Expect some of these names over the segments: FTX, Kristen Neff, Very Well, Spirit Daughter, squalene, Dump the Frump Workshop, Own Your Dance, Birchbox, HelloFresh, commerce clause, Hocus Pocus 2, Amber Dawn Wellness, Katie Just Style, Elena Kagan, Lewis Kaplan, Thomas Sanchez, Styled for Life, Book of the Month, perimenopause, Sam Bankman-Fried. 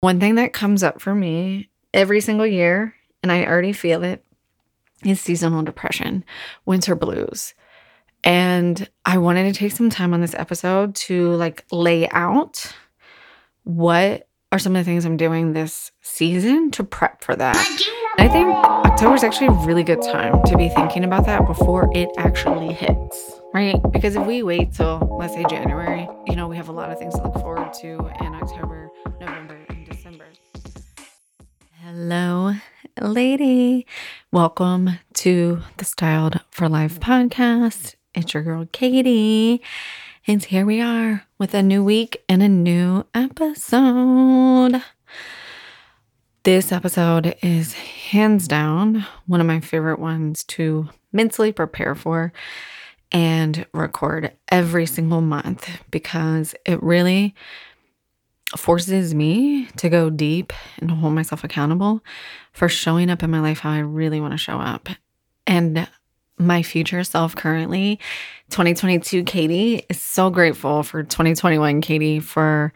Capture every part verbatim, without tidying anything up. One thing that comes up for me every single year, and I already feel it, is seasonal depression, winter blues. And I wanted to take some time on this episode to like lay out what are some of the things I'm doing this season to prep for that. And I think October is actually a really good time to be thinking about that before it actually hits, right? Because if we wait till, let's say, January, you know, we have a lot of things to look forward to in October, November, and December. Hello, lady. Welcome to the Styled for Life podcast. It's your girl, Katie. And here we are with a new week and a new episode. This episode is hands down one of my favorite ones to mentally prepare for and record every single month, because it really forces me to go deep and hold myself accountable for showing up in my life how I really want to show up. And my future self currently, twenty twenty-two Katie, is so grateful for twenty twenty-one Katie for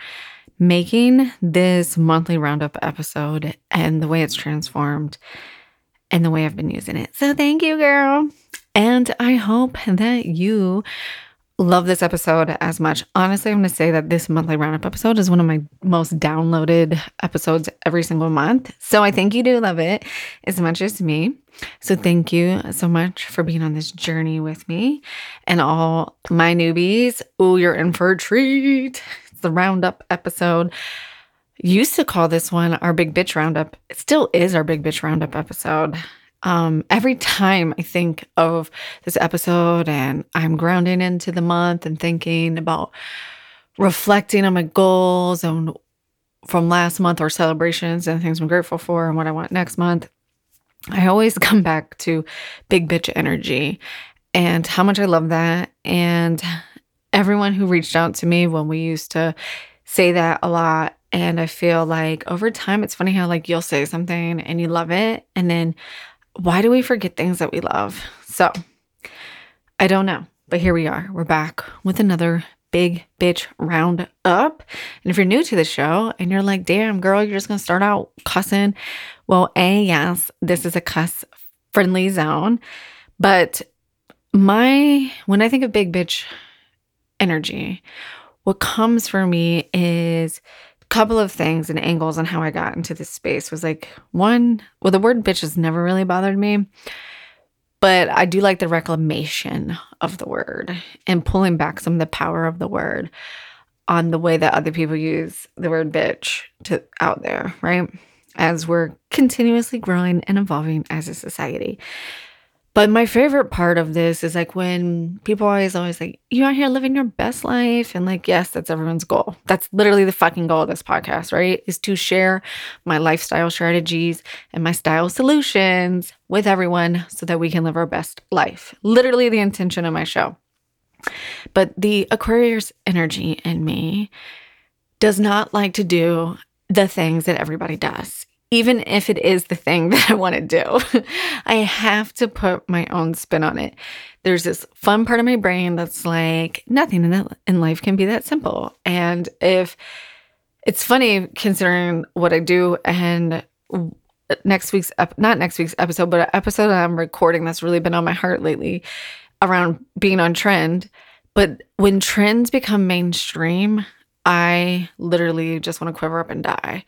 making this monthly roundup episode and the way it's transformed and the way I've been using it. So thank you, girl. And I hope that you love this episode as much. Honestly, I'm going to say that this monthly roundup episode is one of my most downloaded episodes every single month. So I think you do love it as much as me. So thank you so much for being on this journey with me. And all my newbies, oh, you're in for a treat. It's the roundup episode. Used to call this one our big bitch roundup. It still is our big bitch roundup episode. Um, every time I think of this episode and I'm grounding into the month and thinking about reflecting on my goals and from last month or celebrations and things I'm grateful for and what I want next month, I always come back to big bitch energy and how much I love that. And everyone who reached out to me when we used to say that a lot. And I feel like over time, it's funny how like you'll say something and you love it, and then why do we forget things that we love? So I don't know, but here we are. We're back with another big bitch round up. And if you're new to the show and you're like, damn girl, you're just going to start out cussing. Well, A, yes, this is a cuss friendly zone. But my, when I think of big bitch energy, what comes for me is couple of things and angles on how I got into this space was like, one, well, the word bitch has never really bothered me, but I do like the reclamation of the word and pulling back some of the power of the word on the way that other people use the word bitch to out there, right? As we're continuously growing and evolving as a society. But my favorite part of this is like when people always, always like, you're out here living your best life. And like, yes, that's everyone's goal. That's literally the fucking goal of this podcast, right? Is to share my lifestyle strategies and my style solutions with everyone so that we can live our best life. Literally the intention of my show. But the Aquarius energy in me does not like to do the things that everybody does. Even if it is the thing that I want to do, I have to put my own spin on it. There's this fun part of my brain that's like, nothing in, that, in life can be that simple. And if it's funny considering what I do and next week's, ep- not next week's episode, but an episode that I'm recording that's really been on my heart lately around being on trend. But when trends become mainstream, I literally just want to quiver up and die.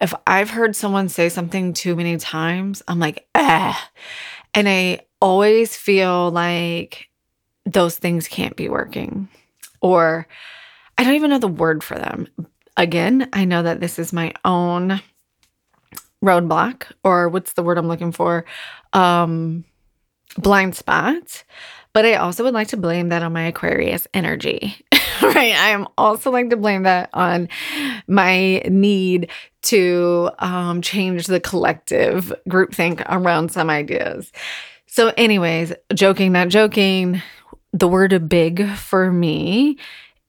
If I've heard someone say something too many times, I'm like, ah. And I always feel like those things can't be working. Or I don't even know the word for them. Again, I know that this is my own roadblock, or what's the word I'm looking for? Um, blind spot. But I also would like to blame that on my Aquarius energy. Right. I am also like to blame that on my need to um, change the collective groupthink around some ideas. So anyways, joking, not joking, the word big for me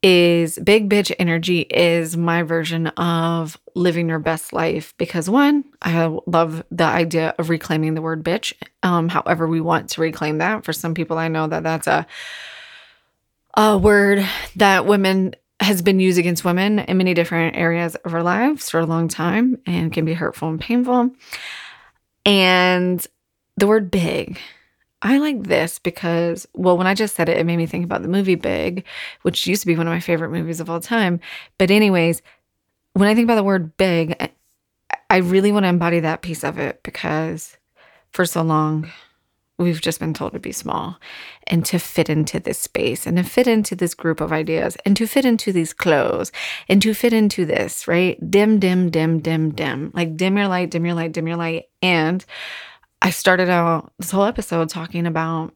is big bitch energy is my version of living your best life. Because one, I love the idea of reclaiming the word bitch. Um, however, we want to reclaim that. For some people, I know that that's a A word that women has been used against women in many different areas of our lives for a long time and can be hurtful and painful. And the word big, I like this because, well, when I just said it, it made me think about the movie Big, which used to be one of my favorite movies of all time. But anyways, when I think about the word big, I really want to embody that piece of it because for so long, we've just been told to be small and to fit into this space and to fit into this group of ideas and to fit into these clothes and to fit into this, right? Dim, dim, dim, dim, dim. Like dim your light, dim your light, dim your light. And I started out this whole episode talking about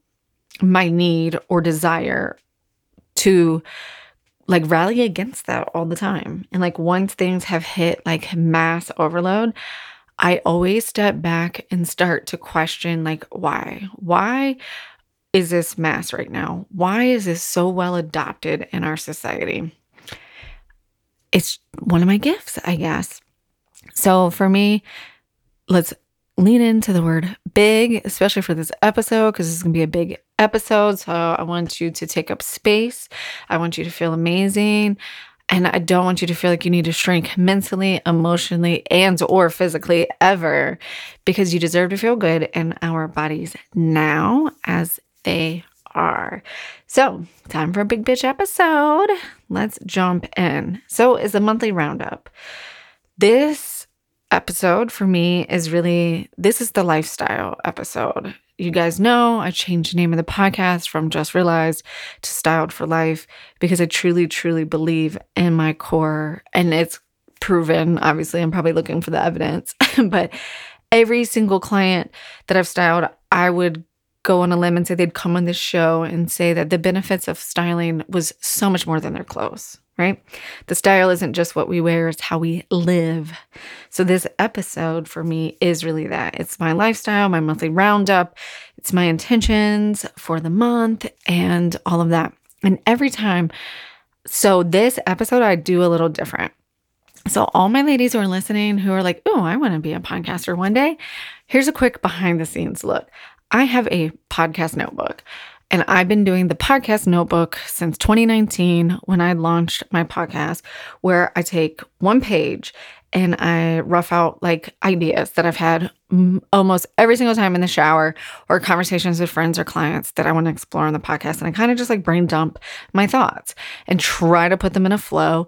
my need or desire to like rally against that all the time. And like once things have hit like mass overload, I always step back and start to question, like, why? Why is this mass right now? Why is this so well adopted in our society? It's one of my gifts, I guess. So for me, let's lean into the word big, especially for this episode, because this is going to be a big episode. So I want you to take up space. I want you to feel amazing. And I don't want you to feel like you need to shrink mentally, emotionally, and or physically ever, because you deserve to feel good in our bodies now as they are. So time for a big bitch episode. Let's jump in. So is the monthly roundup. This episode for me is really, this is the lifestyle episode. You guys know I changed the name of the podcast from Just Realized to Styled for Life because I truly, truly believe in my core. And it's proven, obviously, I'm probably looking for the evidence. But every single client that I've styled, I would go on a limb and say they'd come on this show and say that the benefits of styling was so much more than their clothes, right? The style isn't just what we wear, it's how we live. So this episode for me is really that. It's my lifestyle, my monthly roundup, it's my intentions for the month and all of that. And every time, so this episode I do a little different. So all my ladies who are listening who are like, oh, I want to be a podcaster one day, here's a quick behind the scenes look. I have a podcast notebook. And I've been doing the podcast notebook since twenty nineteen when I launched my podcast, where I take one page and I rough out like ideas that I've had m- almost every single time in the shower or conversations with friends or clients that I want to explore on the podcast. And I kind of just like brain dump my thoughts and try to put them in a flow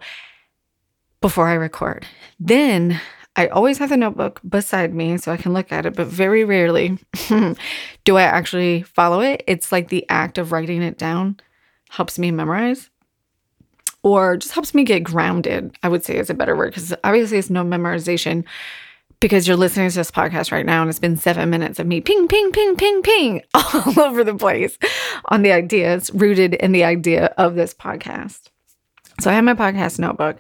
before I record. Then I always have the notebook beside me so I can look at it, but very rarely do I actually follow it. It's like the act of writing it down helps me memorize or just helps me get grounded, I would say is a better word, because obviously it's no memorization because you're listening to this podcast right now and it's been seven minutes of me ping, ping, ping, ping, ping all over the place on the ideas rooted in the idea of this podcast. So I have my podcast notebook.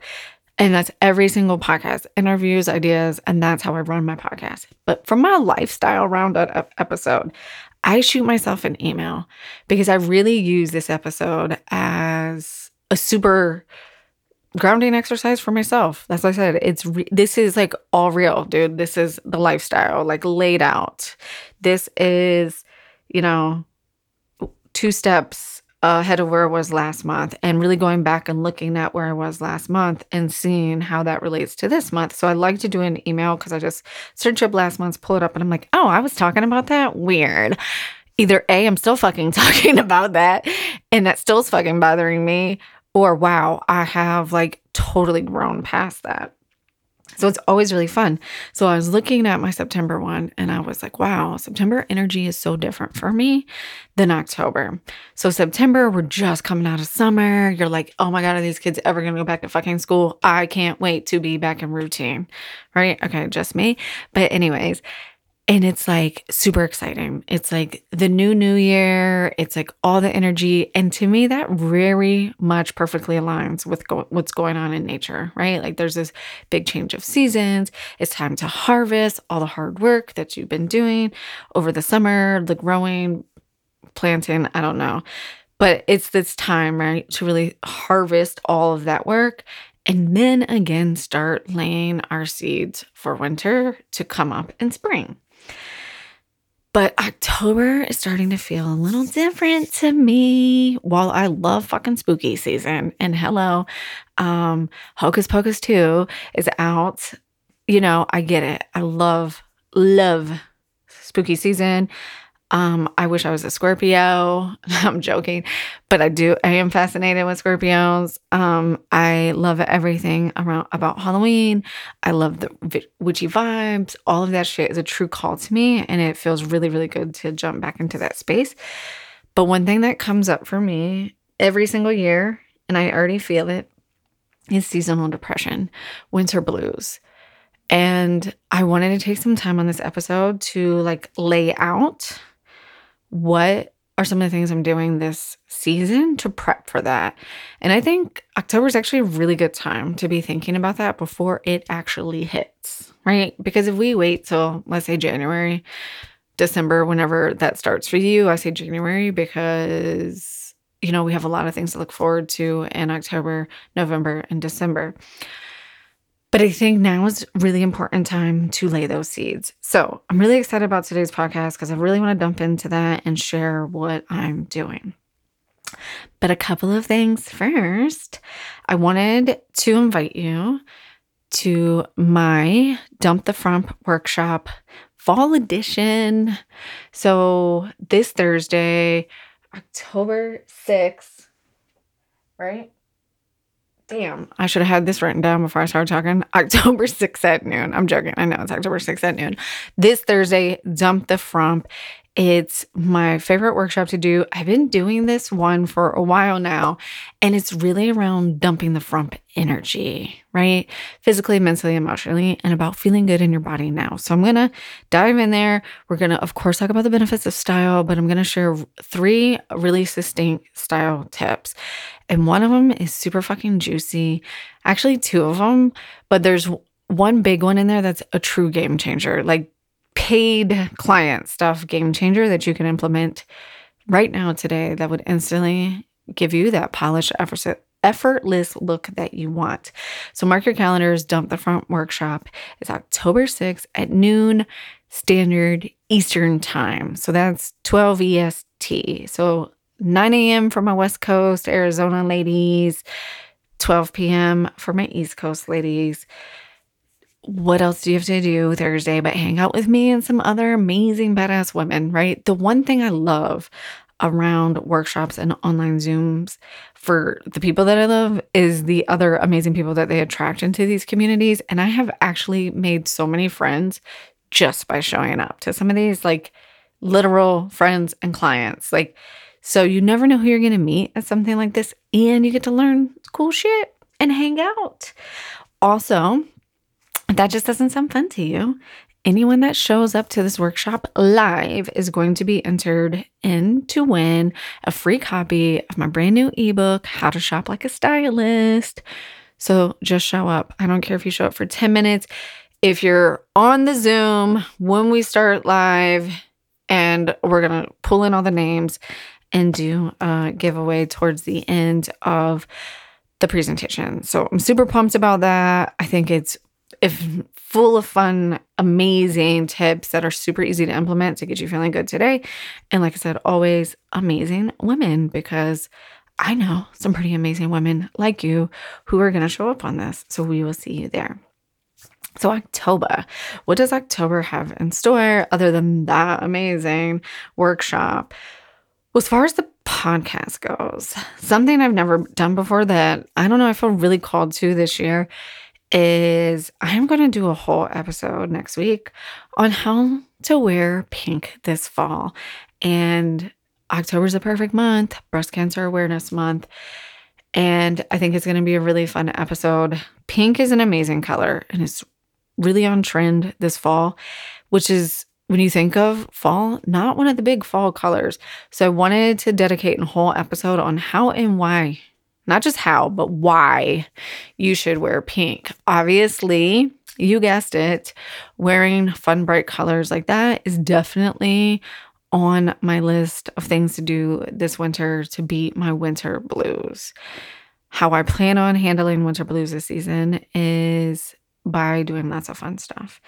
And that's every single podcast, interviews, ideas, and that's how I run my podcast. But for my lifestyle roundup episode, I shoot myself an email because I really use this episode as a super grounding exercise for myself. That's what I said. It's re- this is like all real, dude. This is the lifestyle, like laid out. This is, you know, two steps ahead of where I was last month and really going back and looking at where I was last month and seeing how that relates to this month. So I like to do an email because I just search up last month's, pull it up, and I'm like, oh, I was talking about that? Weird. Either A, I'm still fucking talking about that and that still's fucking bothering me, or wow, I have like totally grown past that. So it's always really fun. So I was looking at my September one and I was like, wow, September energy is so different for me than October. So September, we're just coming out of summer. You're like, oh my God, are these kids ever going to go back to fucking school? I can't wait to be back in routine, right? Okay, just me. But anyways, and it's like super exciting. It's like the new new year. It's like all the energy. And to me, that very much perfectly aligns with go- what's going on in nature, right? Like there's this big change of seasons. It's time to harvest all the hard work that you've been doing over the summer, the growing, planting, I don't know. But it's this time, right, to really harvest all of that work. And then again, start laying our seeds for winter to come up in spring. But October is starting to feel a little different to me. While I love fucking spooky season, and hello, um, Hocus Pocus two is out. You know, I get it. I love, love spooky season. Um, I wish I was a Scorpio. I'm joking, but I do. I am fascinated with Scorpios. Um, I love everything around about Halloween. I love the witchy vibes. All of that shit is a true call to me, and it feels really, really good to jump back into that space. But one thing that comes up for me every single year, and I already feel it, is seasonal depression, winter blues. And I wanted to take some time on this episode to like lay out what are some of the things I'm doing this season to prep for that. And I think October is actually a really good time to be thinking about that before it actually hits, right? Because if we wait till, let's say, January, December, whenever that starts for you, I say January because, you know, we have a lot of things to look forward to in October, November, and December. But I think now is a really important time to lay those seeds. So I'm really excited about today's podcast because I really want to dump into that and share what I'm doing. But a couple of things first. I wanted to invite you to my Dump the Frump Workshop Fall Edition. So this Thursday, October sixth, right? Damn, I should have had this written down before I started talking. October sixth at noon. I'm joking. I know it's October sixth at noon. This Thursday, Dump the Frump. It's my favorite workshop to do. I've been doing this one for a while now, and it's really around dumping the frump energy, right? Physically, mentally, emotionally, and about feeling good in your body now. So I'm going to dive in there. We're going to, of course, talk about the benefits of style, but I'm going to share three really succinct style tips. And one of them is super fucking juicy. Actually, two of them, but there's one big one in there that's a true game changer. Like, paid client stuff, game changer that you can implement right now today that would instantly give you that polished, effortless look that you want. So mark your calendars, Dump the Frump Workshop. It's October sixth at noon standard Eastern time. So that's twelve E S T. So nine a.m. for my West Coast, Arizona ladies, twelve p.m. for my East Coast ladies. What else do you have to do Thursday but hang out with me and some other amazing badass women, right? The one thing I love around workshops and online Zooms for the people that I love is the other amazing people that they attract into these communities. And I have actually made so many friends just by showing up to some of these, like, literal friends and clients. Like, so you never know who you're going to meet at something like this, and you get to learn cool shit and hang out. Also, if that just doesn't sound fun to you, anyone that shows up to this workshop live is going to be entered in to win a free copy of my brand new ebook, How to Shop Like a Stylist. So just show up. I don't care if you show up for ten minutes. If you're on the Zoom when we start live, and we're going to pull in all the names and do a giveaway towards the end of the presentation. So I'm super pumped about that. I think it's If full of fun, amazing tips that are super easy to implement to get you feeling good today. And like I said, always amazing women, because I know some pretty amazing women like you who are going to show up on this. So we will see you there. So October, what does October have in store other than that amazing workshop? Well, as far as the podcast goes, something I've never done before that I don't know, I feel really called to this year is I'm going to do a whole episode next week on how to wear pink this fall. And October is a perfect month, Breast Cancer Awareness Month. And I think it's going to be a really fun episode. Pink is an amazing color, and it's really on trend this fall, which is, when you think of fall, not one of the big fall colors. So I wanted to dedicate a whole episode on how and why. Not just how, but why you should wear pink. Obviously, you guessed it, wearing fun, bright colors like that is definitely on my list of things to do this winter to beat my winter blues. How I plan on handling winter blues this season is by doing lots of fun stuff.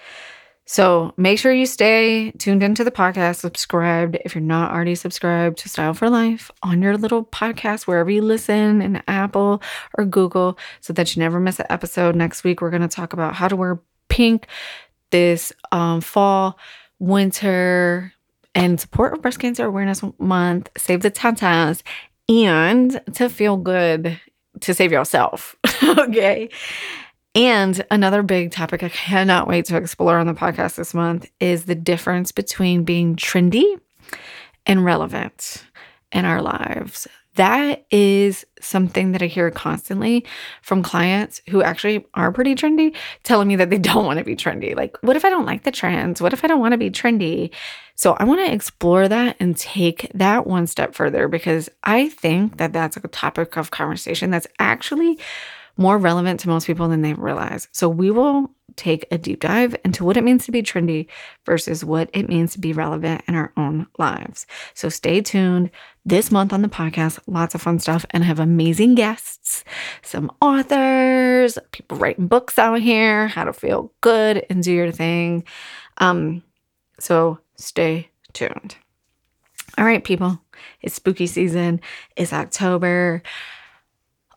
So make sure you stay tuned into the podcast, subscribed if you're not already subscribed to Style for Life on your little podcast, wherever you listen, in Apple or Google, so that you never miss an episode. Next week, we're going to talk about how to wear pink this um, fall, winter, and support Breast Cancer Awareness Month. Save the tatas and to feel good, to save yourself, okay? And another big topic I cannot wait to explore on the podcast this month is the difference between being trendy and relevant in our lives. That is something that I hear constantly from clients who actually are pretty trendy, telling me that they don't want to be trendy. Like, what if I don't like the trends? What if I don't want to be trendy? So I want to explore that and take that one step further, because I think that that's a topic of conversation that's actually more relevant to most people than they realize. So we will take a deep dive into what it means to be trendy versus what it means to be relevant in our own lives. So stay tuned this month on the podcast. Lots of fun stuff, and have amazing guests, some authors, people writing books out here, how to feel good and do your thing. Um, so stay tuned. All right, people, it's spooky season. It's October.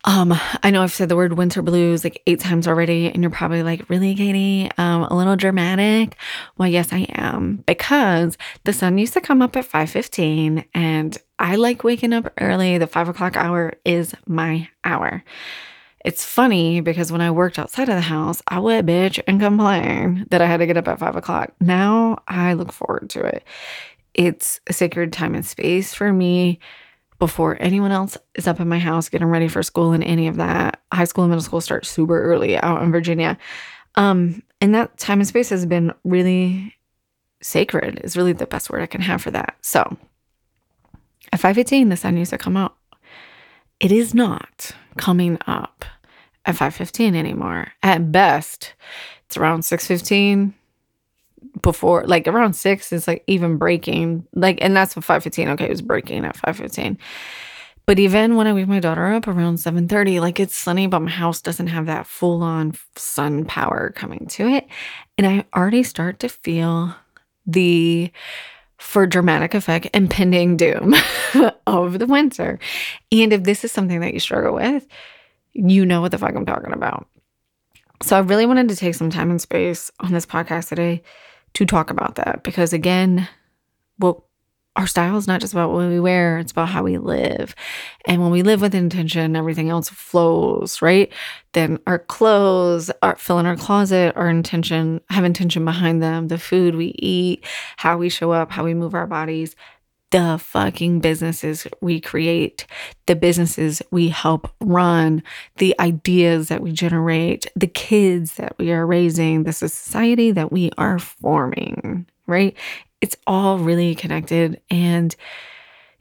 Um, I know I've said the word winter blues like eight times already, and you're probably like, really, Katie? Um, a little dramatic? Well, yes, I am, because the sun used to come up at five fifteen, and I like waking up early. The five o'clock hour is my hour. It's funny because when I worked outside of the house, I would bitch and complain that I had to get up at five o'clock. Now I look forward to it. It's a sacred time and space for me. Before anyone else is up in my house getting ready for school and any of that. High school and middle school start super early out in Virginia. Um, and that time and space has been really sacred, is really the best word I can have for that. So at five fifteen, the sun used to come out. It is not coming up at five fifteen anymore. At best, it's around six fifteen. Before, like around six, it's like even breaking, like, and that's what five fifteen, okay, it was breaking at five fifteen. But even when I wake my daughter up around seven thirty, like it's sunny, but my house doesn't have that full on sun power coming to it. And I already start to feel the, for dramatic effect, impending doom of the winter. And if this is something that you struggle with, you know what the fuck I'm talking about. So I really wanted to take some time and space on this podcast today to talk about that, because again, well, our style is not just about what we wear, it's about how we live. And when we live with intention, everything else flows, right? Then our clothes, our fill in our closet, our intention, have intention behind them, the food we eat, how we show up, how we move our bodies, the fucking businesses we create, the businesses we help run, the ideas that we generate, the kids that we are raising, the society that we are forming, right? It's all really connected. And,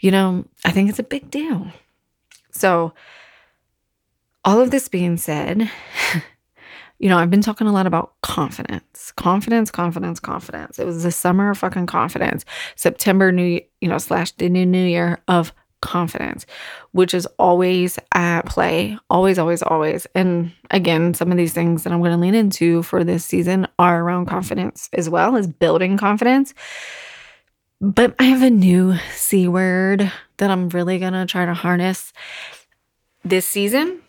you know, I think it's a big deal. So all of this being said, you know, I've been talking a lot about confidence, confidence, confidence, confidence. It was the summer of fucking confidence, September, new, you know, slash the new new year of confidence, which is always at play, always, always, always. And again, some of these things that I'm going to lean into for this season are around confidence as well as building confidence. But I have a new C word that I'm really going to try to harness this season,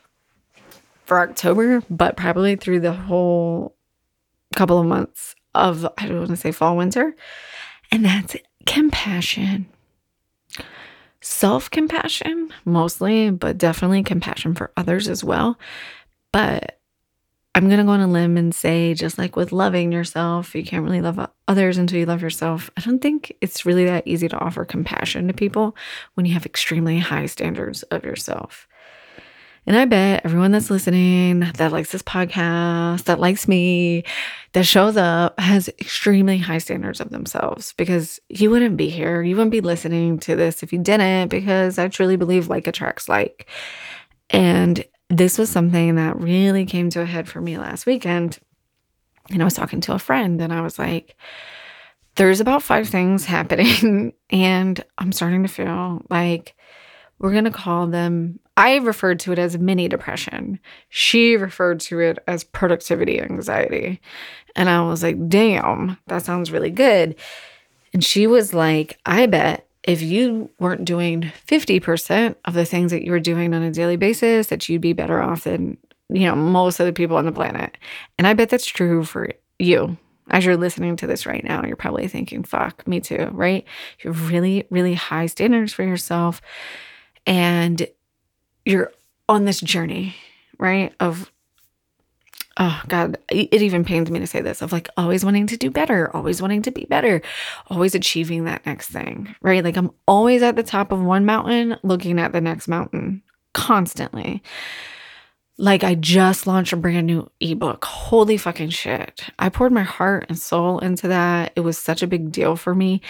for October, but probably through the whole couple of months of, I don't want to say fall, winter, and that's compassion. Self-compassion mostly, but definitely compassion for others as well. But I'm going to go on a limb and say, just like with loving yourself, you can't really love others until you love yourself. I don't think it's really that easy to offer compassion to people when you have extremely high standards of yourself. And I bet everyone that's listening, that likes this podcast, that likes me, that shows up, has extremely high standards of themselves, because you wouldn't be here. You wouldn't be listening to this if you didn't, because I truly believe like attracts like. And this was something that really came to a head for me last weekend. And I was talking to a friend and I was like, there's about five things happening and I'm starting to feel like we're going to call them, I referred to it as mini depression. She referred to it as productivity anxiety. And I was like, damn, that sounds really good. And she was like, I bet if you weren't doing fifty percent of the things that you were doing on a daily basis, that you'd be better off than, you know, most of the people on the planet. And I bet that's true for you. As you're listening to this right now, you're probably thinking, fuck, me too, right? You have really, really high standards for yourself. And you're on this journey, right, of, oh, God, it even pains me to say this, of like always wanting to do better, always wanting to be better, always achieving that next thing, right? Like I'm always at the top of one mountain looking at the next mountain constantly. Like I just launched a brand new ebook. Holy fucking shit. I poured my heart and soul into that. It was such a big deal for me.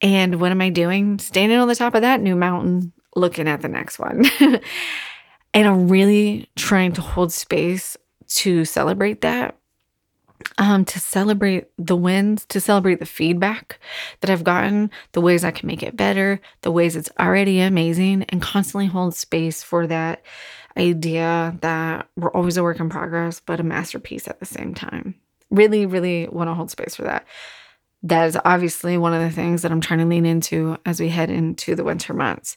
And what am I doing? Standing on the top of that new mountain, looking at the next one. And I'm really trying to hold space to celebrate that, um, to celebrate the wins, to celebrate the feedback that I've gotten, the ways I can make it better, the ways it's already amazing, and constantly hold space for that idea that we're always a work in progress, but a masterpiece at the same time. Really, really want to hold space for that. That is obviously one of the things that I'm trying to lean into as we head into the winter months.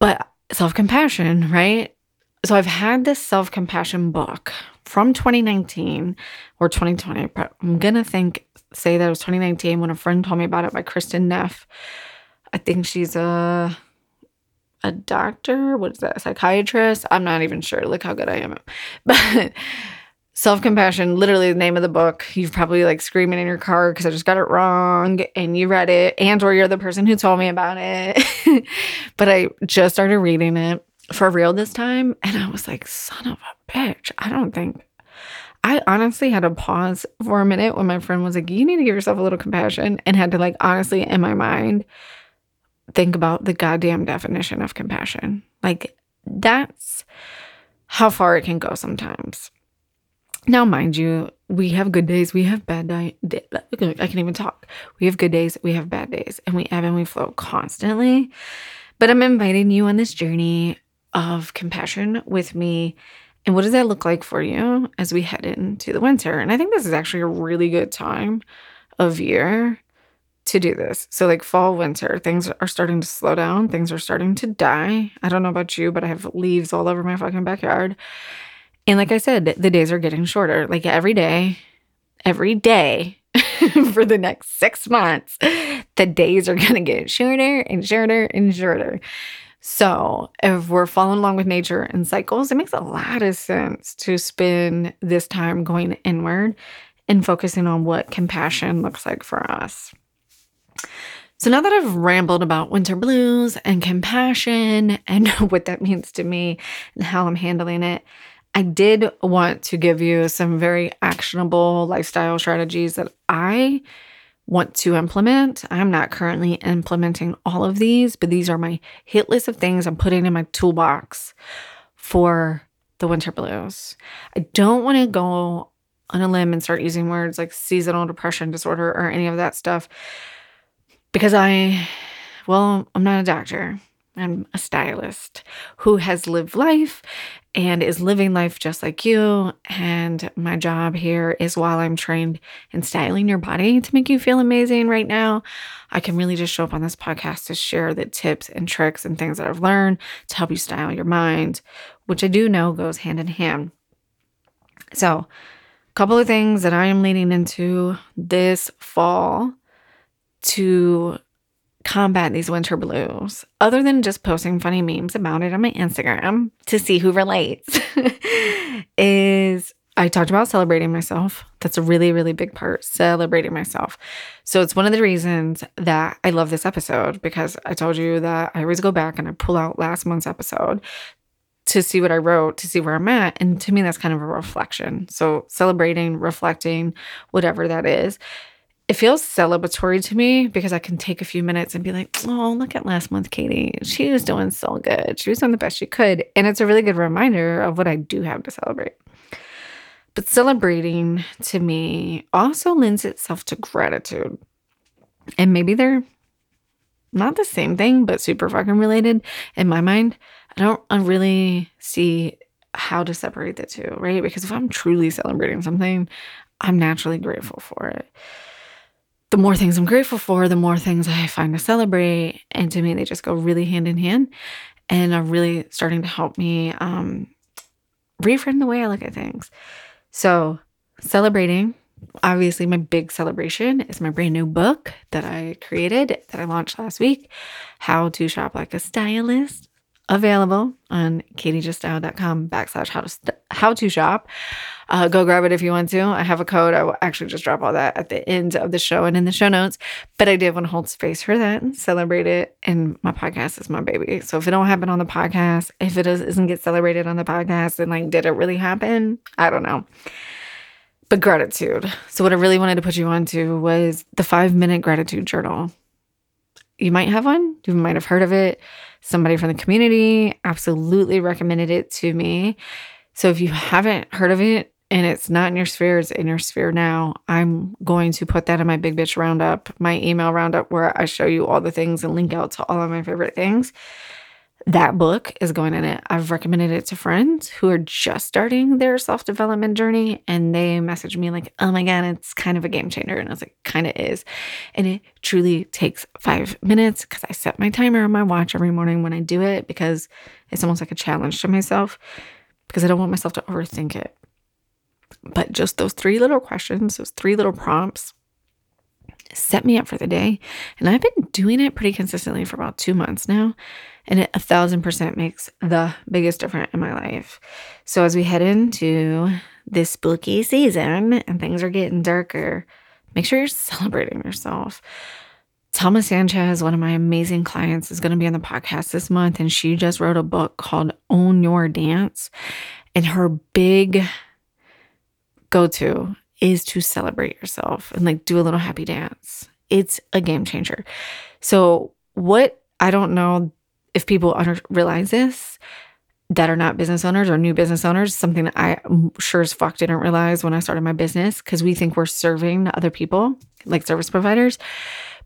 But self-compassion, right? So I've had this self-compassion book from twenty nineteen or twenty twenty, but I'm going to think, say that it was twenty nineteen when a friend told me about it, by Kristen Neff. I think she's a... a doctor, what is that, a psychiatrist? I'm not even sure. Look how good I am. But Self-Compassion, literally the name of the book. You've probably like screaming in your car because I just got it wrong and you read it, and or you're the person who told me about it. But I just started reading it for real this time, and I was like, son of a bitch. I don't think, I honestly had to pause for a minute when my friend was like, you need to give yourself a little compassion, and had to like honestly in my mind think about the goddamn definition of compassion. Like, that's how far it can go sometimes. Now, mind you, we have good days, we have bad days. Di- I can even talk. We have good days, we have bad days, and we ebb and we flow constantly. But I'm inviting you on this journey of compassion with me. And what does that look like for you as we head into the winter? And I think this is actually a really good time of year to do this. So like fall, winter, things are starting to slow down. Things are starting to die. I don't know about you, but I have leaves all over my fucking backyard. And like I said, the days are getting shorter. Like every day, every day for the next six months, the days are going to get shorter and shorter and shorter. So if we're following along with nature and cycles, it makes a lot of sense to spend this time going inward and focusing on what compassion looks like for us. So now that I've rambled about winter blues and compassion and what that means to me and how I'm handling it, I did want to give you some very actionable lifestyle strategies that I want to implement. I'm not currently implementing all of these, but these are my hit list of things I'm putting in my toolbox for the winter blues. I don't want to go on a limb and start using words like seasonal depression disorder or any of that stuff. Because I, well, I'm not a doctor. I'm a stylist who has lived life and is living life just like you. And my job here is, while I'm trained in styling your body to make you feel amazing right now, I can really just show up on this podcast to share the tips and tricks and things that I've learned to help you style your mind, which I do know goes hand in hand. So a couple of things that I am leaning into this fall to combat these winter blues, other than just posting funny memes about it on my Instagram to see who relates, is I talked about celebrating myself. That's a really, really big part, celebrating myself. So it's one of the reasons that I love this episode, because I told you that I always go back and I pull out last month's episode to see what I wrote, to see where I'm at. And to me, that's kind of a reflection. So celebrating, reflecting, whatever that is. It feels celebratory to me because I can take a few minutes and be like, oh, look at last month, Katie. She was doing so good. She was doing the best she could. And it's a really good reminder of what I do have to celebrate. But celebrating to me also lends itself to gratitude. And maybe they're not the same thing, but super fucking related in my mind. I don't I really see how to separate the two, right? Because if I'm truly celebrating something, I'm naturally grateful for it. The more things I'm grateful for, the more things I find to celebrate. And to me, they just go really hand in hand and are really starting to help me um, reframe the way I look at things. So celebrating, obviously my big celebration is my brand new book that I created, that I launched last week, How to Shop Like a Stylist, available on katie just style dot com backslash how to, st- how to shop. Uh, go grab it if you want to. I have a code. I will actually just drop all that at the end of the show and in the show notes. But I did want to hold space for that and celebrate it. And my podcast is my baby. So if it don't happen on the podcast, if it doesn't get celebrated on the podcast, then like, did it really happen? I don't know. But gratitude. So what I really wanted to put you on to was the five-minute gratitude journal. You might have one. You might have heard of it. Somebody from the community absolutely recommended it to me. So if you haven't heard of it and it's not in your sphere, it's in your sphere now. I'm going to put that in my Big Bitch Roundup, my email roundup, where I show you all the things and link out to all of my favorite things. That book is going in it. I've recommended it to friends who are just starting their self-development journey, and they message me like, oh my God, it's kind of a game changer. And I was like, kind of is. And it truly takes five minutes because I set my timer on my watch every morning when I do it, because it's almost like a challenge to myself because I don't want myself to overthink it. But just those three little questions, those three little prompts set me up for the day. And I've been doing it pretty consistently for about two months now. And it a thousand percent makes the biggest difference in my life. So as we head into this spooky season and things are getting darker, make sure you're celebrating yourself. Thomas Sanchez, one of my amazing clients, is going to be on the podcast this month. And she just wrote a book called Own Your Dance. And her big go-to is to celebrate yourself and like do a little happy dance. It's a game changer. So what, I don't know if people under- realize this that are not business owners or new business owners, something that I sure as fuck didn't realize when I started my business, because we think we're serving other people like service providers.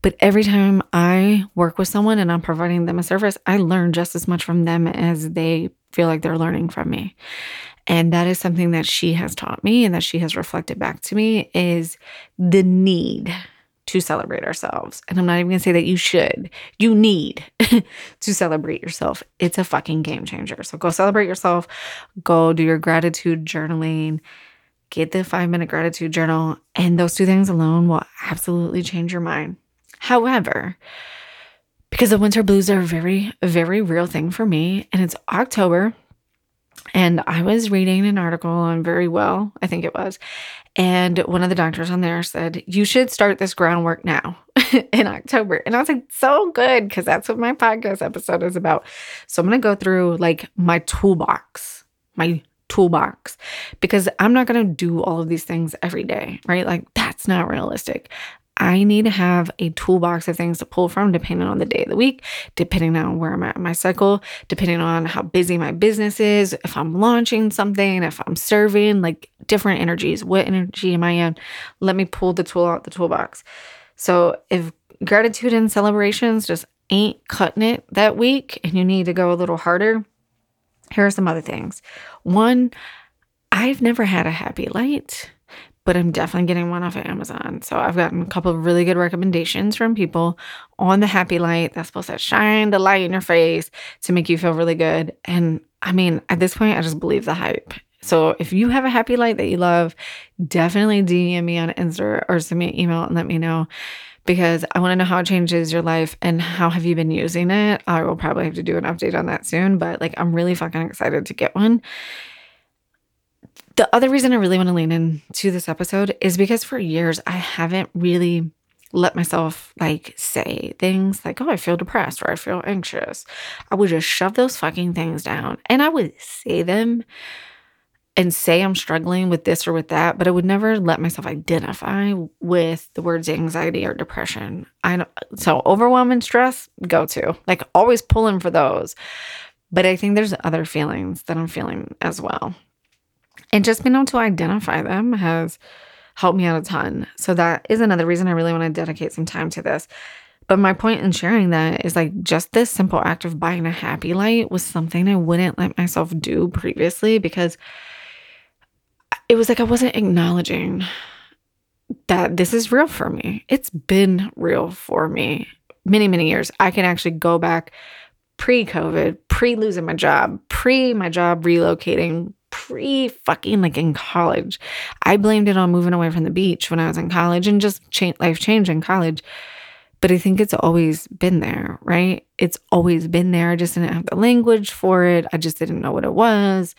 But every time I work with someone and I'm providing them a service, I learn just as much from them as they feel like they're learning from me. And that is something that she has taught me and that she has reflected back to me, is the need to celebrate ourselves. And I'm not even going to say that you should. You need to celebrate yourself. It's a fucking game changer. So go celebrate yourself. Go do your gratitude journaling. Get the five-minute gratitude journal. And those two things alone will absolutely change your mind. However, because the winter blues are a very, very real thing for me, and it's October, and I was reading an article on Very Well, I think it was, and one of the doctors on there said, you should start this groundwork now in October. And I was like, so good, because that's what my podcast episode is about. So I'm going to go through like my toolbox, my toolbox, because I'm not going to do all of these things every day, right? Like that's not realistic. I need to have a toolbox of things to pull from depending on the day of the week, depending on where I'm at in my cycle, depending on how busy my business is, if I'm launching something, if I'm serving, like different energies. What energy am I in? Let me pull the tool out the toolbox. So if gratitude and celebrations just ain't cutting it that week and you need to go a little harder, here are some other things. One, I've never had a happy light, but I'm definitely getting one off of Amazon. So I've gotten a couple of really good recommendations from people on the happy light that's supposed to shine the light in your face to make you feel really good. And I mean, at this point, I just believe the hype. So if you have a happy light that you love, definitely D M me on Insta or send me an email and let me know, because I want to know how it changes your life and how have you been using it. I will probably have to do an update on that soon, but like I'm really fucking excited to get one. The other reason I really want to lean into this episode is because for years, I haven't really let myself like say things like, oh, I feel depressed or I feel anxious. I would just shove those fucking things down, and I would say them and say I'm struggling with this or with that, but I would never let myself identify with the words anxiety or depression. I don't, so overwhelm and stress, go to. Like always pulling for those. But I think there's other feelings that I'm feeling as well. And just being able to identify them has helped me out a ton. So that is another reason I really want to dedicate some time to this. But my point in sharing that is like just this simple act of buying a happy light was something I wouldn't let myself do previously because it was like I wasn't acknowledging that this is real for me. It's been real for me many, many years. I can actually go back pre-COVID, pre-losing my job, pre-my job relocating, pre-fucking like in college. I blamed it on moving away from the beach when I was in college and just cha- life change in college. But I think it's always been there, right? It's always been there. I just didn't have the language for it. I just didn't know what it was.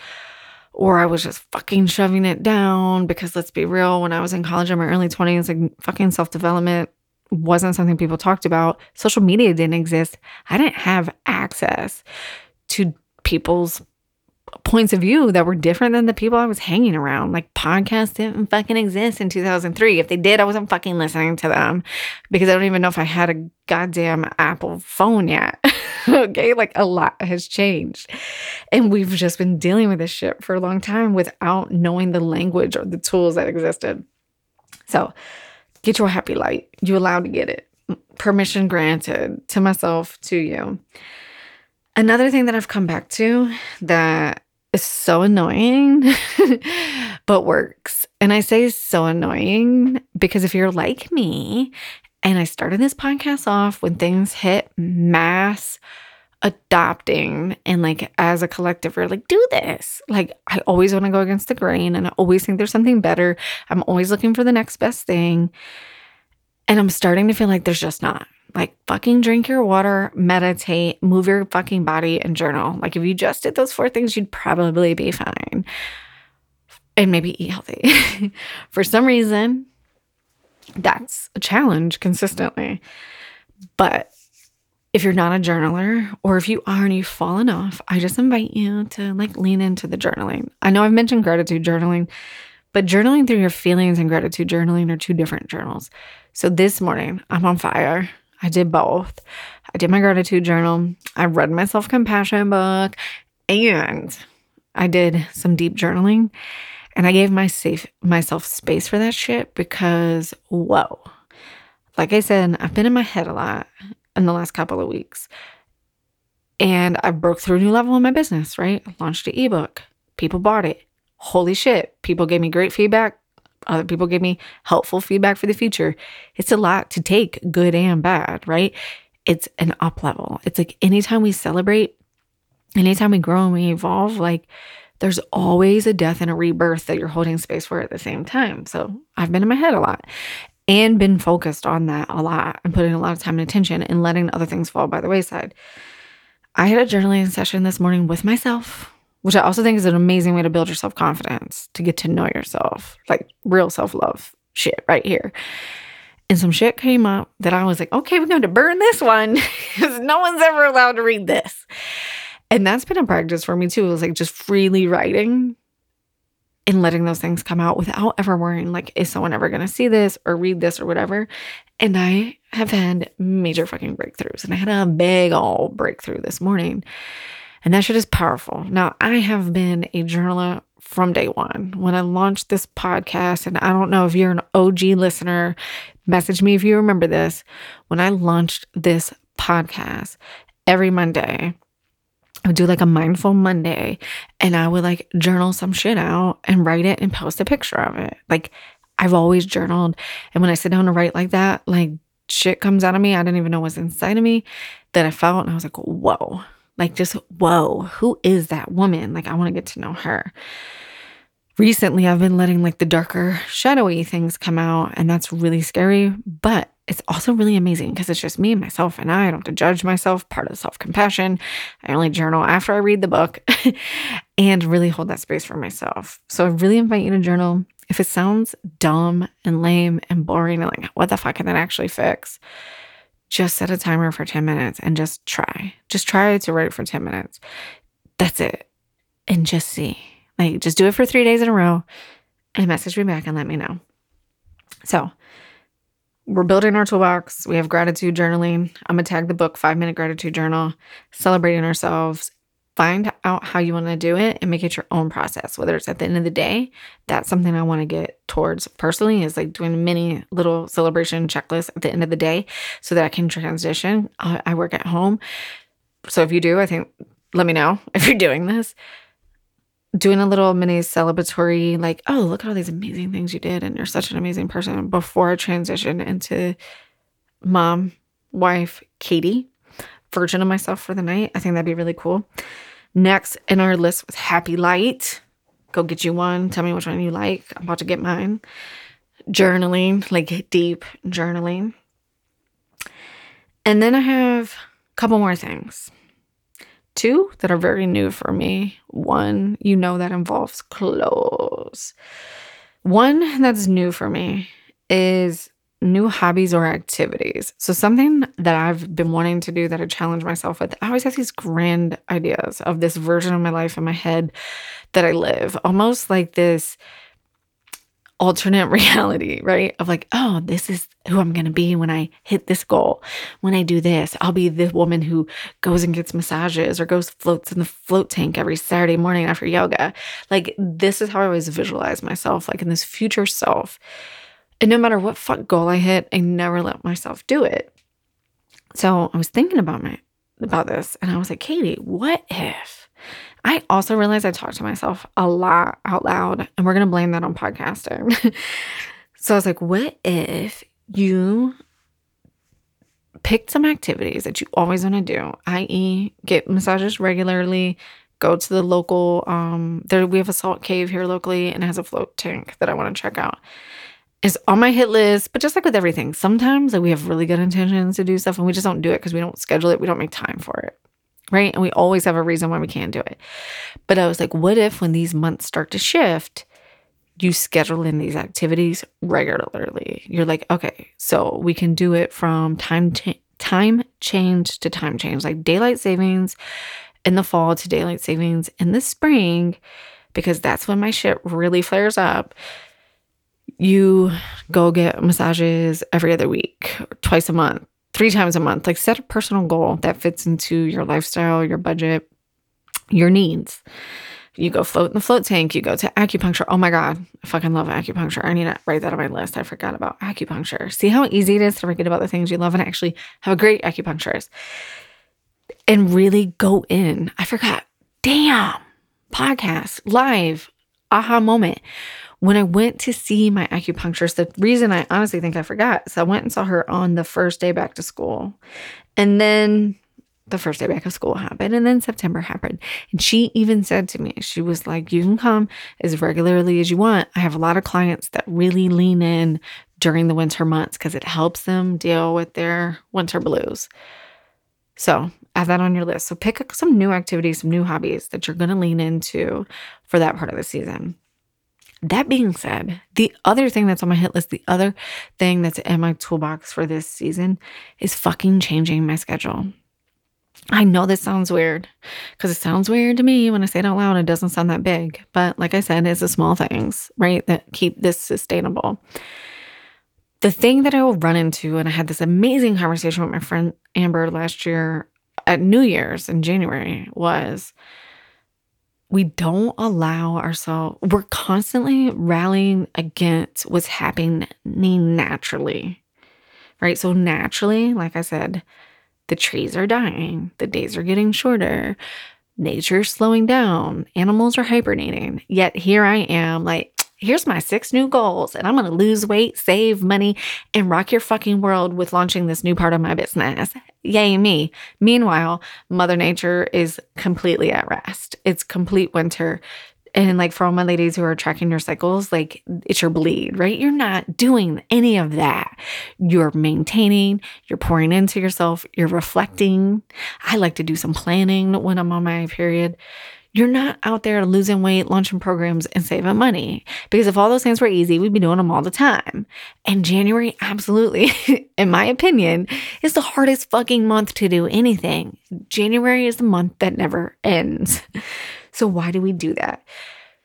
Or I was just fucking shoving it down because let's be real, when I was in college in my early twenties, like fucking self-development wasn't something people talked about. Social media didn't exist. I didn't have access to people's points of view that were different than the people I was hanging around. Like podcasts didn't fucking exist in two thousand three. If they did, I wasn't fucking listening to them because I don't even know if I had a goddamn Apple phone yet. Okay. Like a lot has changed and we've just been dealing with this shit for a long time without knowing the language or the tools that existed. So get your happy light. You're allowed to get it. Permission granted to myself, to you. Another thing that I've come back to that is so annoying, but works. And I say so annoying because if you're like me, and I started this podcast off when things hit mass adopting and like as a collective, we're like, do this. Like I always want to go against the grain and I always think there's something better. I'm always looking for the next best thing. And I'm starting to feel like there's just not. Like fucking drink your water, meditate, move your fucking body, and journal. Like if you just did those four things, you'd probably be fine. And maybe eat healthy. For some reason, that's a challenge consistently. But if you're not a journaler, or if you are and you've fallen off, I just invite you to like lean into the journaling. I know I've mentioned gratitude journaling, but journaling through your feelings and gratitude journaling are two different journals. So this morning, I'm on fire. I did both. I did my gratitude journal. I read my self-compassion book and I did some deep journaling and I gave my safe, myself space for that shit because, whoa, like I said, I've been in my head a lot in the last couple of weeks and I broke through a new level in my business, right? I launched an ebook. People bought it. Holy shit. People gave me great feedback. Other people gave me helpful feedback for the future. It's a lot to take, good and bad, right? It's an up level. It's like anytime we celebrate, anytime we grow and we evolve, like there's always a death and a rebirth that you're holding space for at the same time. So I've been in my head a lot and been focused on that a lot and putting a lot of time and attention and letting other things fall by the wayside. I had a journaling session this morning with myself, which I also think is an amazing way to build your self-confidence, to get to know yourself, like real self-love shit right here. And some shit came up that I was like, okay, we're going to burn this one because no one's ever allowed to read this. And that's been a practice for me too. It was like just freely writing and letting those things come out without ever worrying, like, is someone ever going to see this or read this or whatever? And I have had major fucking breakthroughs. And I had a big old breakthrough this morning. And that shit is powerful. Now, I have been a journaler from day one. When I launched this podcast, and I don't know if you're an O G listener, message me if you remember this. When I launched this podcast, every Monday, I would do like a mindful Monday, and I would like journal some shit out and write it and post a picture of it. Like I've always journaled. And when I sit down to write like that, like shit comes out of me. I didn't even know what's inside of me that I felt. And I was like, whoa. Like just, whoa, who is that woman? Like I want to get to know her. Recently, I've been letting like the darker, shadowy things come out. And that's really scary. But it's also really amazing because it's just me, myself, and I. I don't have to judge myself. Part of self-compassion. I only journal after I read the book and really hold that space for myself. So I really invite you to journal. If it sounds dumb and lame and boring and like, what the fuck can that actually fix? Just set a timer for ten minutes and just try. Just try to write for ten minutes. That's it. And just see. Like, just do it for three days in a row and message me back and let me know. So we're building our toolbox. We have gratitude journaling. I'm going to tag the book, Five Minute Gratitude Journal, celebrating ourselves, Find out how you want to do it and make it your own process, whether it's at the end of the day. That's something I want to get towards personally, is like doing a mini little celebration checklist at the end of the day so that I can transition. I work at home. So if you do, I think, let me know if you're doing this. Doing a little mini celebratory, like, oh, look at all these amazing things you did and you're such an amazing person, before I transition into mom, wife, Katie, version of myself for the night. I think that'd be really cool. Next in our list was Happy Light. Go get you one. Tell me which one you like. I'm about to get mine. Journaling, like deep journaling. And then I have a couple more things. Two that are very new for me. One, you know, that involves clothes. One that's new for me is new hobbies or activities. So something that I've been wanting to do that I challenge myself with, I always have these grand ideas of this version of my life in my head that I live, almost like this alternate reality, right? Of like, oh, this is who I'm going to be when I hit this goal. When I do this, I'll be the woman who goes and gets massages or goes floats in the float tank every Saturday morning after yoga. Like, this is how I always visualize myself, like in this future self. And no matter what fuck goal I hit, I never let myself do it. So I was thinking about my about this, and I was like, Katie, what if? I also realized I talk to myself a lot out loud, and we're going to blame that on podcasting. So I was like, what if you picked some activities that you always want to do, that is get massages regularly, go to the local, um, there we have a salt cave here locally, and it has a float tank that I want to check out. It's on my hit list, but just like with everything, sometimes like, we have really good intentions to do stuff and we just don't do it because we don't schedule it. We don't make time for it, right? And we always have a reason why we can't do it. But I was like, what if when these months start to shift, you schedule in these activities regularly? You're like, okay, so we can do it from time ch- time change to time change, like daylight savings in the fall to daylight savings in the spring, because that's when my shit really flares up. You go get massages every other week, or twice a month, three times a month. Like, set a personal goal that fits into your lifestyle, your budget, your needs. You go float in the float tank. You go to acupuncture. Oh my God, I fucking love acupuncture. I need to write that on my list. I forgot about acupuncture. See how easy it is to forget about the things you love and actually have a great acupuncturist. And really go in. I forgot. Damn. Podcast, live, aha moment. When I went to see my acupuncturist, the reason I honestly think I forgot is I went and saw her on the first day back to school. And then the first day back of school happened. And then September happened. And she even said to me, she was like, you can come as regularly as you want. I have a lot of clients that really lean in during the winter months because it helps them deal with their winter blues. So add that on your list. So pick some new activities, some new hobbies that you're going to lean into for that part of the season. That being said, the other thing that's on my hit list, the other thing that's in my toolbox for this season is fucking changing my schedule. I know this sounds weird because it sounds weird to me when I say it out loud. It doesn't sound that big. But like I said, it's the small things, right, that keep this sustainable. The thing that I will run into, and I had this amazing conversation with my friend Amber last year at New Year's in January, was we don't allow ourselves, we're constantly rallying against what's happening naturally, right? So naturally, like I said, the trees are dying, the days are getting shorter, nature's slowing down, animals are hibernating. Yet here I am like, here's my six new goals, and I'm going to lose weight, save money, and rock your fucking world with launching this new part of my business. Yay, me. Meanwhile, Mother Nature is completely at rest. It's complete winter. And like for all my ladies who are tracking your cycles, like it's your bleed, right? You're not doing any of that. You're maintaining, you're pouring into yourself, you're reflecting. I like to do some planning when I'm on my period. You're not out there losing weight, launching programs, and saving money. Because if all those things were easy, we'd be doing them all the time. And January, absolutely, in my opinion, is the hardest fucking month to do anything. January is the month that never ends. So why do we do that?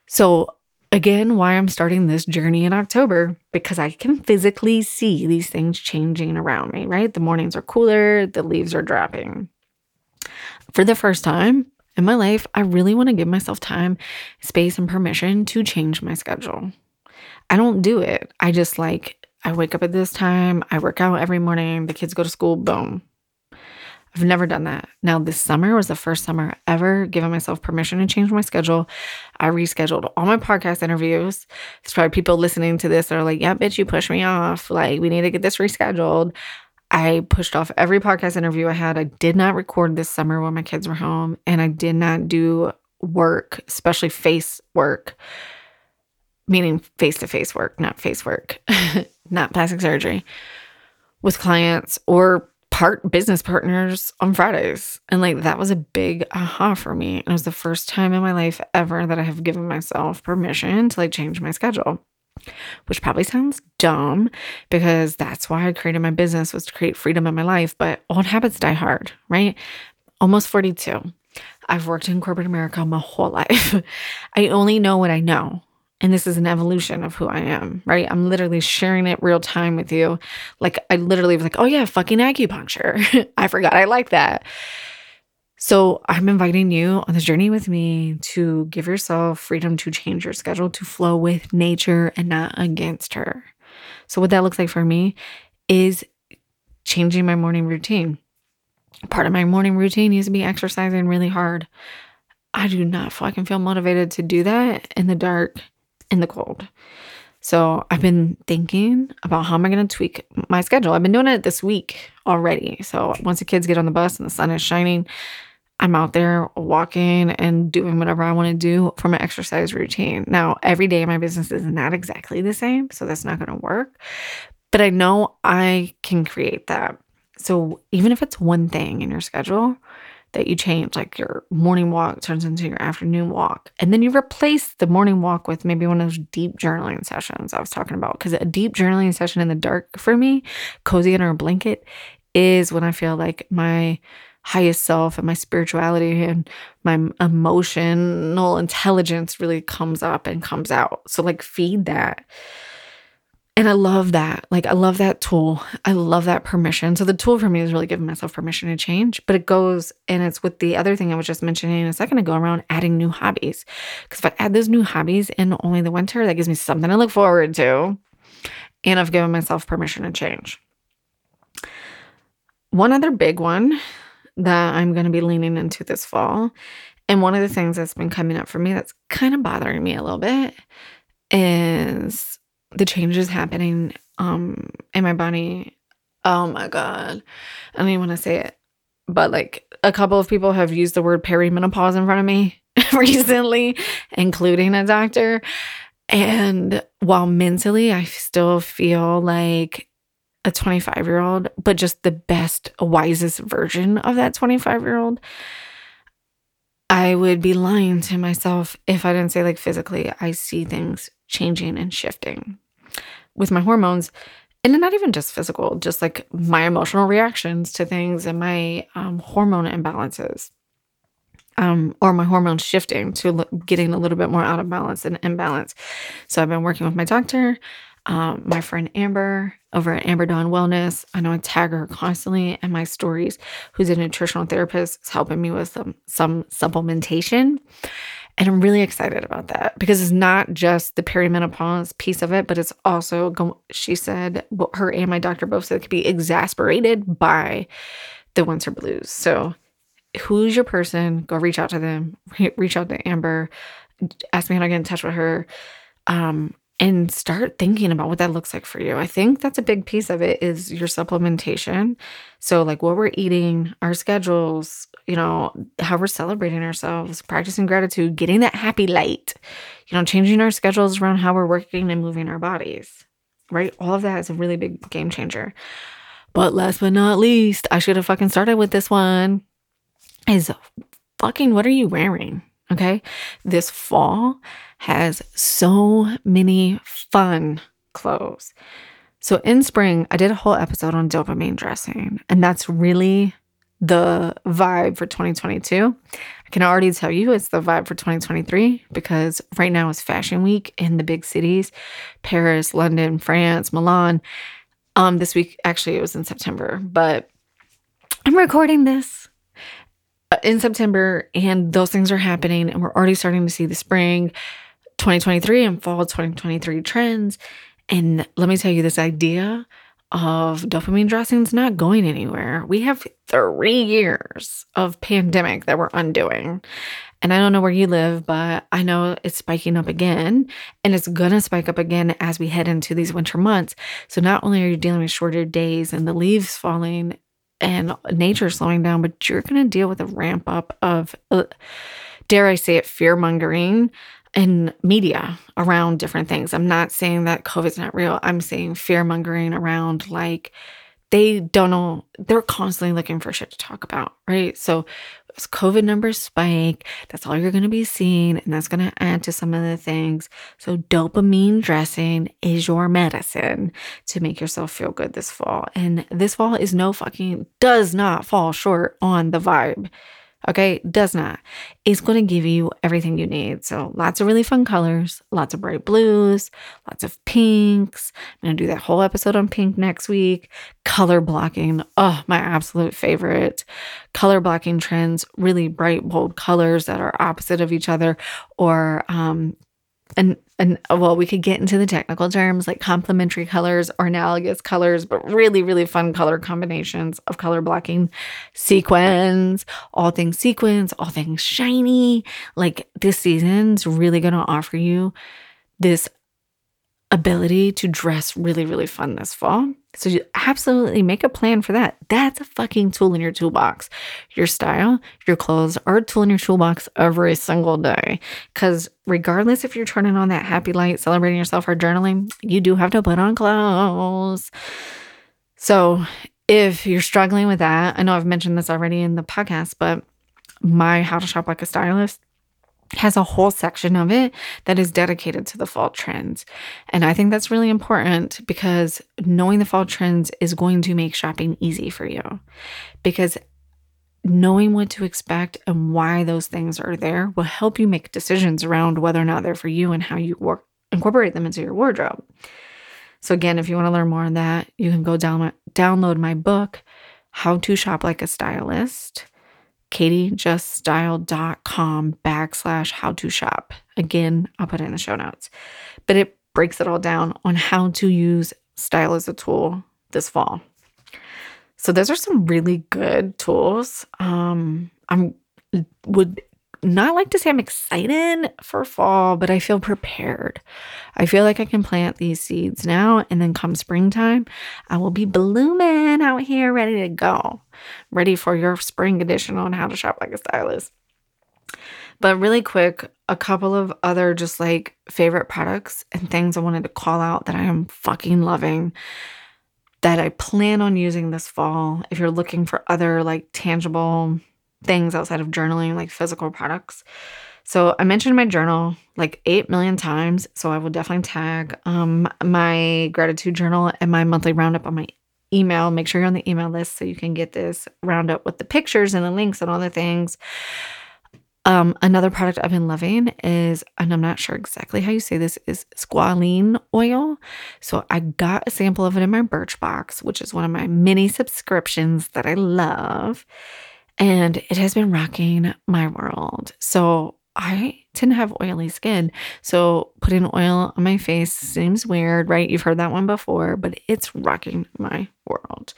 So again, why I'm starting this journey in October, because I can physically see these things changing around me, right? The mornings are cooler, the leaves are dropping. For the first time, In my life, I really want to give myself time, space, and permission to change my schedule. I don't do it. I just like, I wake up at this time, I work out every morning, the kids go to school, boom. I've never done that. Now, this summer was the first summer ever given myself permission to change my schedule. I rescheduled all my podcast interviews. It's probably people listening to this that are like, yeah, bitch, you pushed me off. Like, we need to get this rescheduled. I pushed off every podcast interview I had. I did not record this summer when my kids were home, and I did not do work, especially face work, meaning face-to-face work, not face work, not plastic surgery, with clients or part business partners on Fridays. And like, that was a big aha for me. And it was the first time in my life ever that I have given myself permission to like change my schedule, which probably sounds dumb because that's why I created my business, was to create freedom in my life. But old habits die hard, right? Almost forty-two. I've worked in corporate America my whole life. I only know what I know. And this is an evolution of who I am, right? I'm literally sharing it real time with you. Like, I literally was like, oh yeah, fucking acupuncture. I forgot I like that. So I'm inviting you on this journey with me to give yourself freedom to change your schedule, to flow with nature and not against her. So what that looks like for me is changing my morning routine. Part of my morning routine used to be exercising really hard. I do not fucking feel motivated to do that in the dark, in the cold. So I've been thinking about how am I going to tweak my schedule. I've been doing it this week already. So once the kids get on the bus and the sun is shining, I'm out there walking and doing whatever I want to do for my exercise routine. Now, every day my business is not exactly the same, so that's not going to work. But I know I can create that. So even if it's one thing in your schedule that you change, like your morning walk turns into your afternoon walk. And then you replace the morning walk with maybe one of those deep journaling sessions I was talking about. Because a deep journaling session in the dark for me, cozy under a blanket, is when I feel like my highest self and my spirituality and my emotional intelligence really comes up and comes out. So like, feed that. And I love that. Like, I love that tool. I love that permission. So the tool for me is really giving myself permission to change, but it goes, and it's with the other thing I was just mentioning a second ago around adding new hobbies. Because if I add those new hobbies in only the winter, that gives me something to look forward to. And I've given myself permission to change. One other big one that I'm going to be leaning into this fall, and one of the things that's been coming up for me that's kind of bothering me a little bit, is the changes happening um, in my body. Oh my God. I don't even want to say it. But like, a couple of people have used the word perimenopause in front of me recently, including a doctor. And while mentally, I still feel like a twenty-five-year-old, but just the best, wisest version of that twenty-five-year-old, I would be lying to myself if I didn't say like, physically, I see things changing and shifting with my hormones, and not even just physical, just like my emotional reactions to things and my um, hormone imbalances, um, or my hormones shifting to l- getting a little bit more out of balance and imbalance. So I've been working with my doctor, um, my friend Amber over at Amber Dawn Wellness. I know I tag her constantly in my stories, who's a nutritional therapist, is helping me with some, some supplementation. And I'm really excited about that because it's not just the perimenopause piece of it, but it's also, go- she said, well, her and my doctor both said it could be exacerbated by the winter blues. So who's your person? Go reach out to them. Re- reach out to Amber. Ask me how to get in touch with her. Um, and start thinking about what that looks like for you. I think that's a big piece of it, is your supplementation. So like, what we're eating, our schedules, you know, how we're celebrating ourselves, practicing gratitude, getting that happy light, you know, changing our schedules around how we're working and moving our bodies, right? All of that is a really big game changer. But last but not least, I should have fucking started with this one, is fucking, what are you wearing? Okay. This fall has so many fun clothes. So in spring, I did a whole episode on dopamine dressing, and that's really the vibe for twenty twenty-two. I can already tell you it's the vibe for twenty twenty-three, because right now is fashion week in the big cities, Paris, London, France, Milan. Um, this week, actually it was in September, but I'm recording this in September and those things are happening and we're already starting to see the spring twenty twenty-three and fall twenty twenty-three trends. And let me tell you, this idea of dopamine dressing is not going anywhere. We have three years of pandemic that we're undoing. And I don't know where you live, but I know it's spiking up again, and it's going to spike up again as we head into these winter months. So not only are you dealing with shorter days and the leaves falling and nature slowing down, but you're going to deal with a ramp up of, uh, dare I say it, fear-mongering and media around different things. I'm not saying that COVID's not real. I'm saying fear-mongering around, like, they don't know. They're constantly looking for shit to talk about, right? So as COVID numbers spike, that's all you're going to be seeing, and that's going to add to some of the things. So dopamine dressing is your medicine to make yourself feel good this fall. And this fall is no fucking, does not fall short on the vibe. Okay, does not. It's going to give you everything you need. So lots of really fun colors, lots of bright blues, lots of pinks. I'm going to do that whole episode on pink next week. Color blocking, oh, my absolute favorite. Color blocking trends, really bright, bold colors that are opposite of each other, or um, and and well, we could get into the technical terms like complementary colors or analogous colors, but really, really fun color combinations of color blocking. Sequins, all things sequins, all things shiny. Like, this season's really going to offer you this ability to dress really, really fun this fall. So you absolutely make a plan for that. That's a fucking tool in your toolbox. Your style, your clothes are a tool in your toolbox every single day. Because regardless if you're turning on that happy light, celebrating yourself, or journaling, you do have to put on clothes. So if you're struggling with that, I know I've mentioned this already in the podcast, but my How to Shop Like a Stylist has a whole section of it that is dedicated to the fall trends. And I think that's really important, because knowing the fall trends is going to make shopping easy for you, because knowing what to expect and why those things are there will help you make decisions around whether or not they're for you and how you work, incorporate them into your wardrobe. So again, if you want to learn more on that, you can go down, download my book, How to Shop Like a Stylist. Katie Just Style dot com backslash how to shop. Again, I'll put it in the show notes. But it breaks it all down on how to use style as a tool this fall. So those are some really good tools. Um, I would not like to say I'm excited for fall, but I feel prepared. I feel like I can plant these seeds now, and then come springtime, I will be blooming out here, ready to go, ready for your spring edition on How to Shop Like a Stylist. But really quick, a couple of other just like favorite products and things I wanted to call out that I am fucking loving, that I plan on using this fall. If you're looking for other like tangible things outside of journaling, like physical products. So I mentioned my journal like eight million times. So I will definitely tag um, my gratitude journal and my monthly roundup on my email. Make sure you're on the email list so you can get this roundup with the pictures and the links and all the things. Um, another product I've been loving is, and I'm not sure exactly how you say this, is squalene oil. So I got a sample of it in my Birchbox, which is one of my mini subscriptions that I love. And it has been rocking my world. So I tend to have oily skin. So putting oil on my face seems weird, right? You've heard that one before, but it's rocking my world.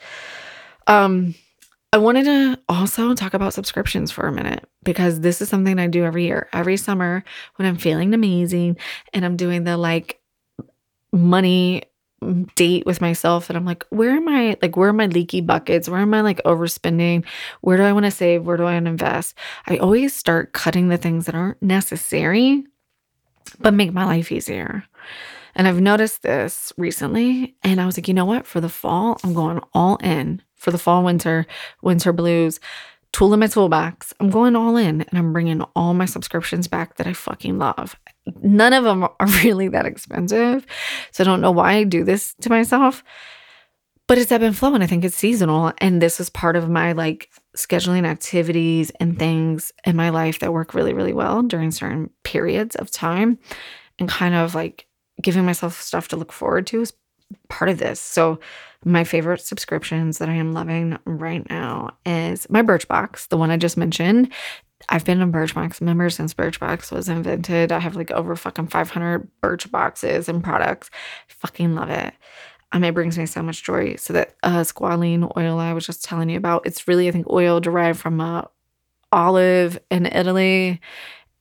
Um, I wanted to also talk about subscriptions for a minute, because this is something I do every year. Every summer when I'm feeling amazing and I'm doing the like money date with myself, and I'm like, where am I, like, where are my leaky buckets? Where am I like overspending? Where do I want to save? Where do I want to invest? I always start cutting the things that aren't necessary, but make my life easier. And I've noticed this recently, and I was like, you know what? For the fall, I'm going all in. For the fall, winter, winter blues, tool in my toolbox, I'm going all in, and I'm bringing all my subscriptions back that I fucking love. None of them are really that expensive, so I don't know why I do this to myself, but it's ebb and flow, and I think it's seasonal, and this is part of my like scheduling activities and things in my life that work really, really well during certain periods of time, and kind of like giving myself stuff to look forward to is part of this. So my favorite subscriptions that I am loving right now is my Birchbox, the one I just mentioned. I've been a Birchbox member since Birchbox was invented. I have like over fucking five hundred Birchboxes and products. Fucking love it. Um, it brings me so much joy. So that uh, squalene oil I was just telling you about, it's really, I think, oil derived from uh, olive in Italy.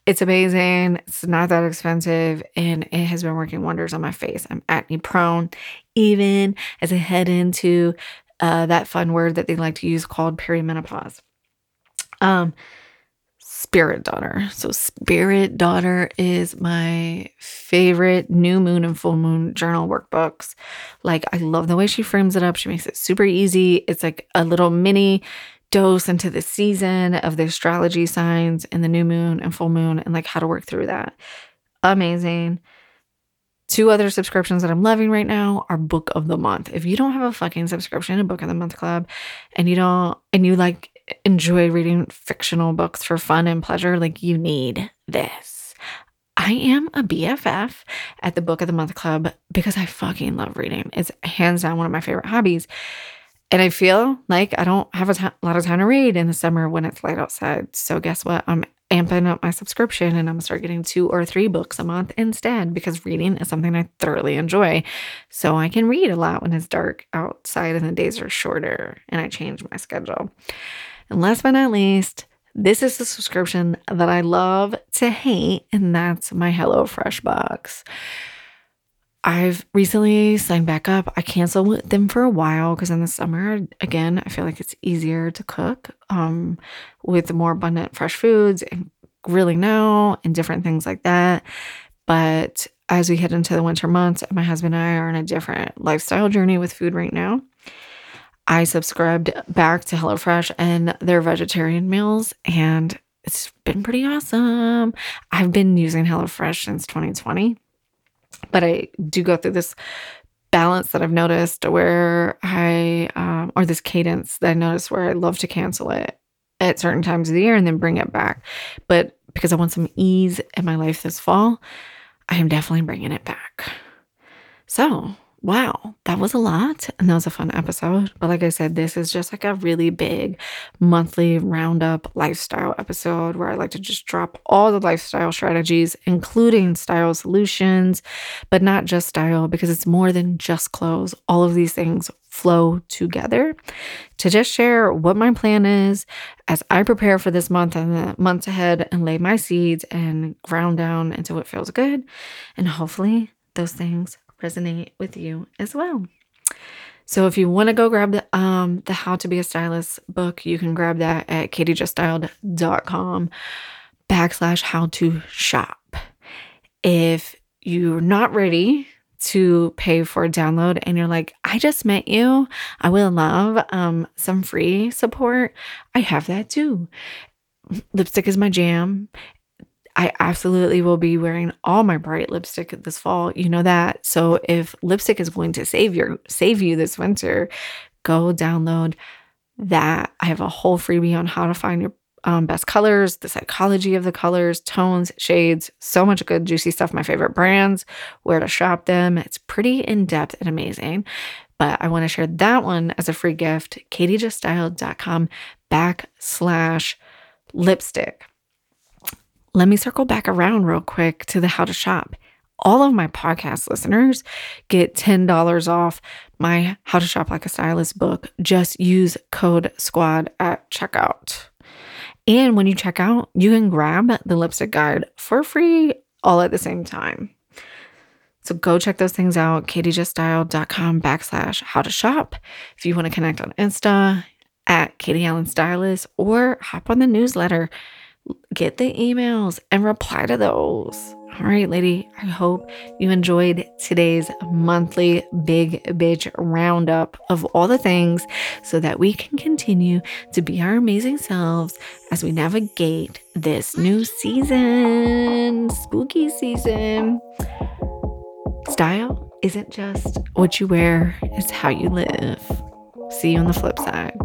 It's amazing. It's not that expensive, and it has been working wonders on my face. I'm acne prone, even as I head into uh, that fun word that they like to use called perimenopause. Um, Spirit Daughter. So Spirit Daughter is my favorite new moon and full moon journal workbooks. Like, I love the way she frames it up. She makes it super easy. It's like a little mini dose into the season of the astrology signs and the new moon and full moon and like how to work through that. Amazing. Two other subscriptions that I'm loving right now are Book of the Month. If you don't have a fucking subscription to Book of the Month Club and you don't, and you like enjoy reading fictional books for fun and pleasure, like you need this. I am a B F F at the Book of the Month Club because I fucking love reading. It's hands down one of my favorite hobbies. And I feel like I don't have a t- lot of time to read in the summer when it's light outside. So guess what? I'm amping up my subscription and I'm going to start getting two or three books a month instead because reading is something I thoroughly enjoy. So I can read a lot when it's dark outside and the days are shorter and I change my schedule. And last but not least, this is the subscription that I love to hate, and that's my HelloFresh box. I've recently signed back up. I canceled them for a while because in the summer, again, I feel like it's easier to cook um, with more abundant fresh foods and grilling now and different things like that. But as we head into the winter months, my husband and I are on a different lifestyle journey with food right now. I subscribed back to HelloFresh and their vegetarian meals, and it's been pretty awesome. I've been using HelloFresh since twenty twenty. But I do go through this balance that I've noticed where I, um, or this cadence that I noticed where I love to cancel it at certain times of the year and then bring it back. But because I want some ease in my life this fall, I am definitely bringing it back. So, wow, that was a lot. And that was a fun episode. But like I said, this is just like a really big monthly roundup lifestyle episode where I like to just drop all the lifestyle strategies, including style solutions, but not just style, because it's more than just clothes. All of these things flow together, to just share what my plan is as I prepare for this month and the months ahead and lay my seeds and ground down into what feels good. And hopefully those things resonate with you as well. So if you want to go grab the um the How to Be a Stylist book, you can grab that at katiejuststyled.com backslash how to shop. If you're not ready to pay for a download and you're like, I just met you, I will love um some free support, I have that too. Lipstick is my jam. I absolutely will be wearing all my bright lipstick this fall. You know that. So if lipstick is going to save your save you this winter, go download that. I have a whole freebie on how to find your um, best colors, the psychology of the colors, tones, shades, so much good juicy stuff. My favorite brands, where to shop them. It's pretty in depth and amazing. But I want to share that one as a free gift. katiejuststyled.com backslash lipstick. Let me circle back around real quick to the how to shop. All of my podcast listeners get ten dollars off my How to Shop Like a Stylist book. Just use code SQUAD at checkout. And when you check out, you can grab the lipstick guide for free all at the same time. So go check those things out. katiejuststyled.com backslash how to shop. If you want to connect on Insta at Katie Allen Stylist, or hop on the newsletter. Get the emails and reply to those. All right, lady, I hope you enjoyed today's monthly big bitch roundup of all the things so that we can continue to be our amazing selves as we navigate this new season, spooky season. Style isn't just what you wear, it's how you live. See you on the flip side.